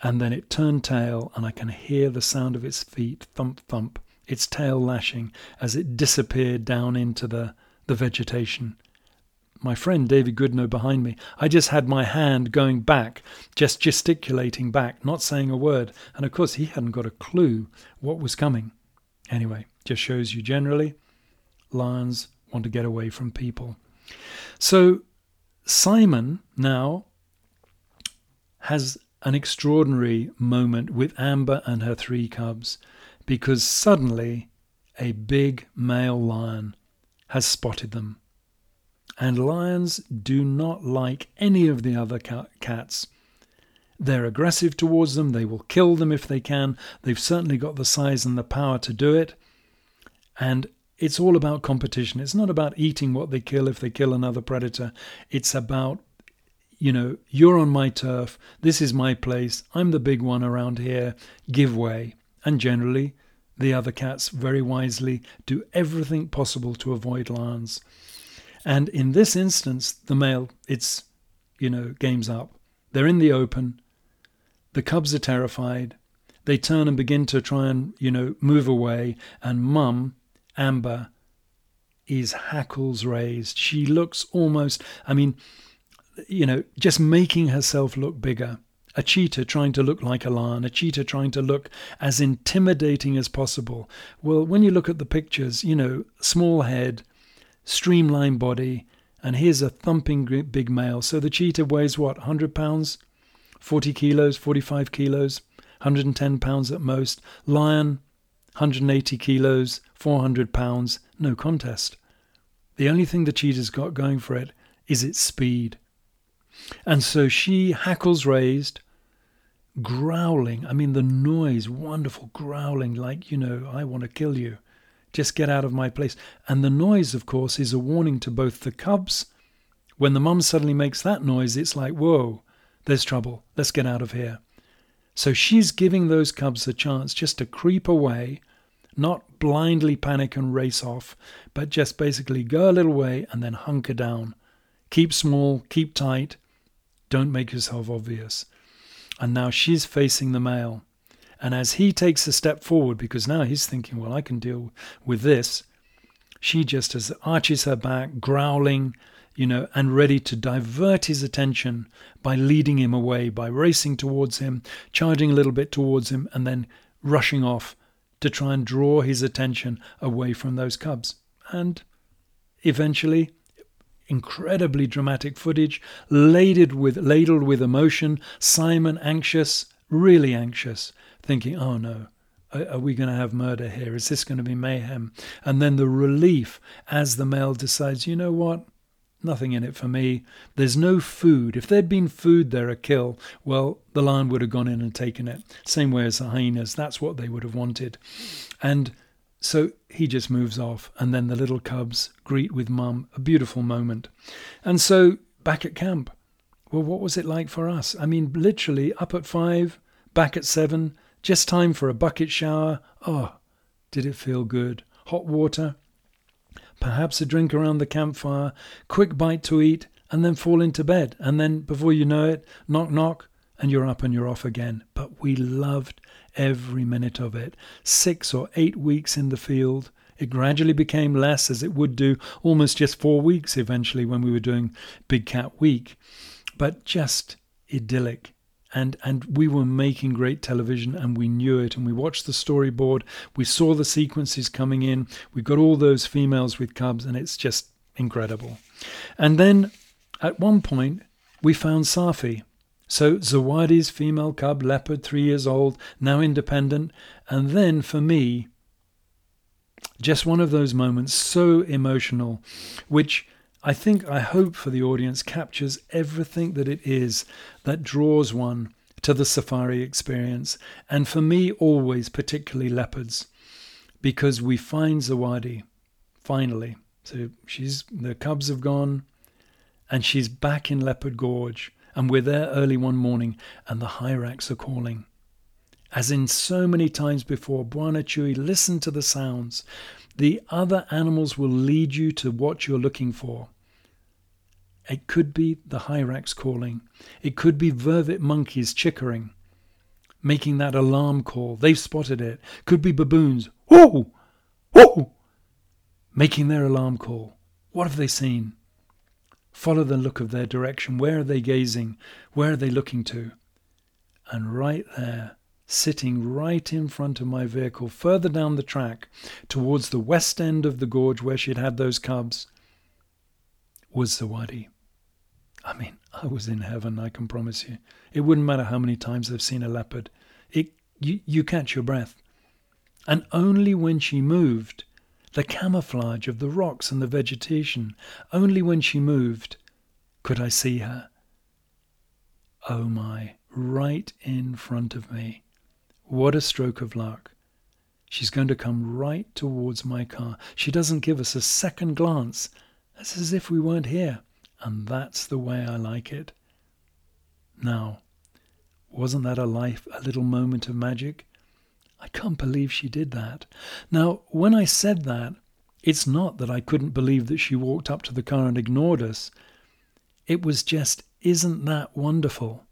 And then it turned tail, and I can hear the sound of its feet, thump, thump, its tail lashing as it disappeared down into the vegetation. My friend David Goodnow behind me, I just had my hand going back, just gesticulating back, not saying a word. And of course, he hadn't got a clue what was coming. Anyway, just shows you generally, lions want to get away from people. So Simon now has an extraordinary moment with Amber and her 3 cubs, because suddenly a big male lion has spotted them. And lions do not like any of the other cats. They're aggressive towards them. They will kill them if they can. They've certainly got the size and the power to do it. And it's all about competition. It's not about eating what they kill if they kill another predator. It's about, you're on my turf. This is my place. I'm the big one around here. Give way. And generally, the other cats very wisely do everything possible to avoid lions. And in this instance, the male, it's, game's up. They're in the open. The cubs are terrified. They turn and begin to try and, move away. And Mum, Amber, is hackles raised. She looks almost, just making herself look bigger. A cheetah trying to look like a lion, a cheetah trying to look as intimidating as possible. Well, when you look at the pictures, small head, streamlined body, and here's a thumping big male. So the cheetah weighs what, 100 pounds, 40 kilos, 45 kilos, 110 pounds at most. Lion, 180 kilos, 400 pounds, no contest. The only thing the cheetah's got going for it is its speed. And so she, hackles raised, growling. I mean, the noise, wonderful growling, like, you know, I want to kill you. Just get out of my place. And the noise, of course, is a warning to both the cubs. When the mum suddenly makes that noise, it's like, whoa, there's trouble. Let's get out of here. So she's giving those cubs a chance just to creep away, not blindly panic and race off, but just basically go a little way and then hunker down. Keep small, keep tight, don't make yourself obvious. And now she's facing the male. And as he takes a step forward, because now he's thinking, well, I can deal with this, she just arches her back, growling, you know, and ready to divert his attention by leading him away, by racing towards him, charging a little bit towards him, and then rushing off to try and draw his attention away from those cubs. And eventually, incredibly dramatic footage, ladled with emotion, Simon anxious, really anxious, thinking, oh no, are we going to have murder here? Is this going to be mayhem? And then the relief as the male decides, you know what? Nothing in it for me. There's no food. If there'd been food there, a kill, well, the lion would have gone in and taken it. Same way as the hyenas. That's what they would have wanted. And so he just moves off. And then the little cubs greet with mum. A beautiful moment. And so back at camp. Well, what was it like for us? I mean, literally up at 5, back at 7, just time for a bucket shower. Oh, did it feel good. Hot water. Perhaps a drink around the campfire, quick bite to eat, and then fall into bed. And then, before you know it, knock, knock, and you're up and you're off again. But we loved every minute of it. 6 or 8 weeks in the field. It gradually became less, as it would do, almost just 4 weeks eventually when we were doing Big Cat Week. But just idyllic. And we were making great television, and we knew it, and we watched the storyboard, we saw the sequences coming in, we got all those females with cubs, and it's just incredible. And then at one point we found Safi. So Zawadi's female cub, leopard, 3 years old, now independent. And then for me, just one of those moments so emotional, which I think, I hope for the audience, captures everything that it is that draws one to the safari experience. And for me, always, particularly leopards, because we find Zawadi, finally. So the cubs have gone, and she's back in Leopard Gorge. And we're there early one morning, and the hyrax are calling. As in so many times before, Bwana Chui, listen to the sounds. The other animals will lead you to what you're looking for. It could be the hyrax calling. It could be vervet monkeys chickering, making that alarm call. They've spotted it. Could be baboons. Whoa! Whoa! Making their alarm call. What have they seen? Follow the look of their direction. Where are they gazing? Where are they looking to? And right there, sitting right in front of my vehicle, further down the track, towards the west end of the gorge where she'd had those cubs, was Zawadi. I mean, I was in heaven, I can promise you. It wouldn't matter how many times I've seen a leopard. You catch your breath. And only when she moved, the camouflage of the rocks and the vegetation, only when she moved could I see her. Oh my, right in front of me. What a stroke of luck. She's going to come right towards my car. She doesn't give us a second glance. It's as if we weren't here. And that's the way I like it. Now, wasn't that a little moment of magic? I can't believe she did that. Now, when I said that, it's not that I couldn't believe that she walked up to the car and ignored us. It was just, isn't that wonderful?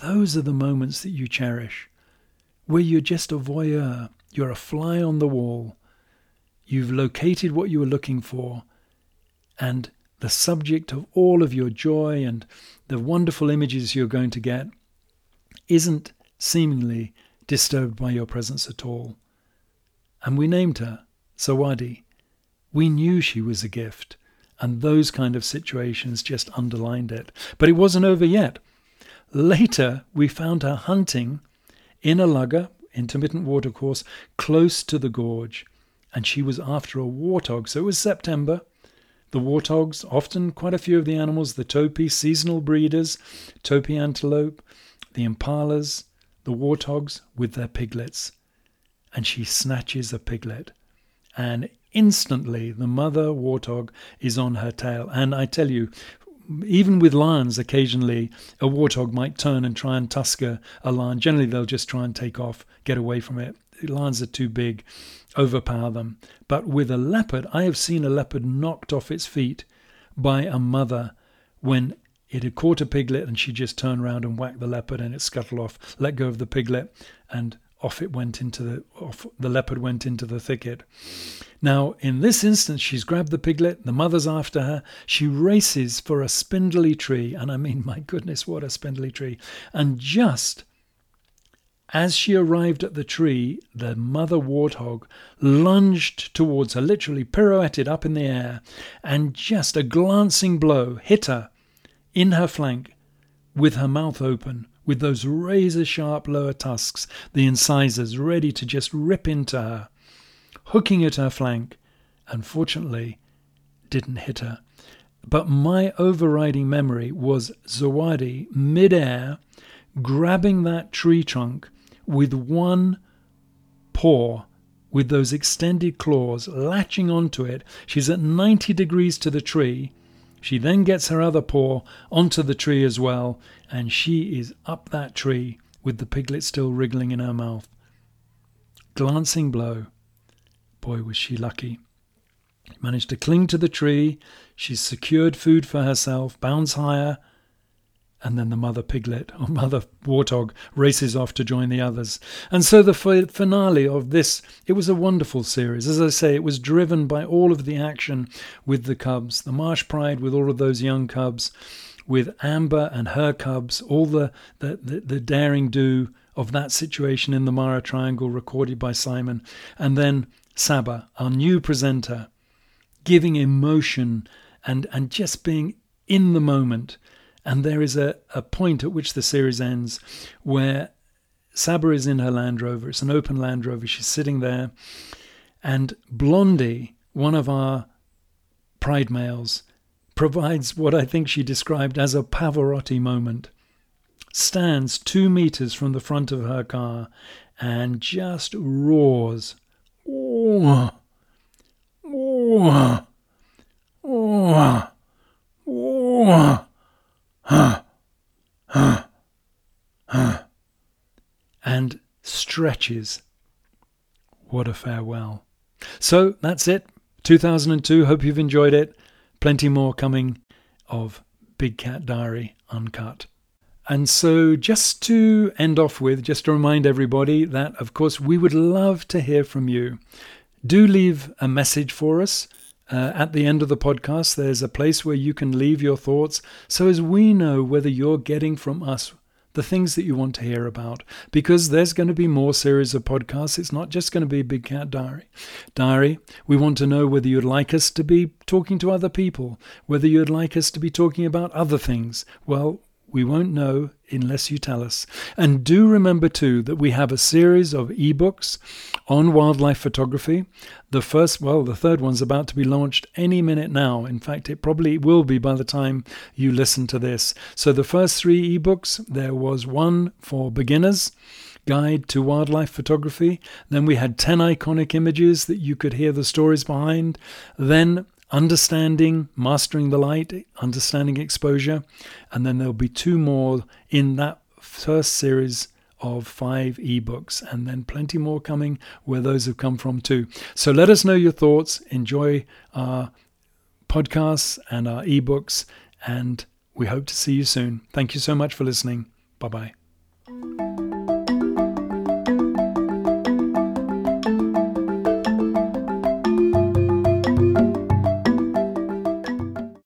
Those are the moments that you cherish, where you're just a voyeur, you're a fly on the wall, you've located what you were looking for, and the subject of all of your joy and the wonderful images you're going to get isn't seemingly disturbed by your presence at all. And we named her Zawadi. We knew she was a gift, and those kind of situations just underlined it. But it wasn't over yet. Later, we found her hunting in a lugger, intermittent watercourse, close to the gorge, and she was after a warthog. So it was September, the warthogs, often quite a few of the animals, the topi, seasonal breeders, topi antelope, the impalas, the warthogs with their piglets. And she snatches a piglet. And instantly the mother warthog is on her tail. And I tell you, even with lions, occasionally a warthog might turn and try and tusk a lion. Generally, they'll just try and take off, get away from it. Lions are too big, overpower them. But with a leopard, I have seen a leopard knocked off its feet by a mother when it had caught a piglet and she just turned around and whacked the leopard and it scuttled off, let go of the piglet, and the leopard went into the thicket. Now, in this instance, she's grabbed the piglet, the mother's after her, she races for a spindly tree, and I mean, my goodness, what a spindly tree. And just as she arrived at the tree, the mother warthog lunged towards her, literally pirouetted up in the air, and just a glancing blow hit her in her flank with her mouth open, with those razor-sharp lower tusks, the incisors, ready to just rip into her, hooking at her flank, and fortunately didn't hit her. But my overriding memory was Zawadi, mid-air, grabbing that tree trunk with one paw, with those extended claws, latching onto it. She's at 90 degrees to the tree. She then gets her other paw onto the tree as well, and she is up that tree with the piglet still wriggling in her mouth. Glancing blow. Boy, was she lucky. She managed to cling to the tree. She's secured food for herself, bounds higher, and then the mother piglet, or mother warthog, races off to join the others. And so the finale of this, it was a wonderful series. As I say, it was driven by all of the action with the cubs, the Marsh Pride with all of those young cubs, with Amber and her cubs, all the daring-do of that situation in the Mara Triangle recorded by Simon. And then Saba, our new presenter, giving emotion and just being in the moment. And there is a point at which the series ends where Saba is in her Land Rover. It's an open Land Rover. She's sitting there. And Blondie, one of our pride males, provides what I think she described as a Pavarotti moment. Stands 2 meters from the front of her car and just roars. Oh, oh, oh, oh. Huh, huh, huh, and stretches. What a farewell. So that's it, 2002. Hope you've enjoyed it. Plenty more coming of Big Cat Diary Uncut. And so just to end off with, just to remind everybody that, of course, we would love to hear from you. Do leave a message for us. At the end of the podcast, there's a place where you can leave your thoughts so as we know whether you're getting from us the things that you want to hear about, because there's going to be more series of podcasts. It's not just going to be Big Cat Diary. We want to know whether you'd like us to be talking to other people, whether you'd like us to be talking about other things. Well, we won't know unless you tell us. And do remember, too, that we have a series of ebooks on wildlife photography. The third one's about to be launched any minute now. In fact, it probably will be by the time you listen to this. So the first 3 ebooks, there was one for beginners, Guide to Wildlife Photography. Then we had 10 iconic images that you could hear the stories behind. Then Understanding, Mastering the Light, Understanding Exposure, and then there'll be 2 more in that first series of 5 ebooks, and then plenty more coming where those have come from too. So let us know your thoughts. Enjoy our podcasts and our ebooks, and we hope to see you soon. Thank you so much for listening. Bye-bye.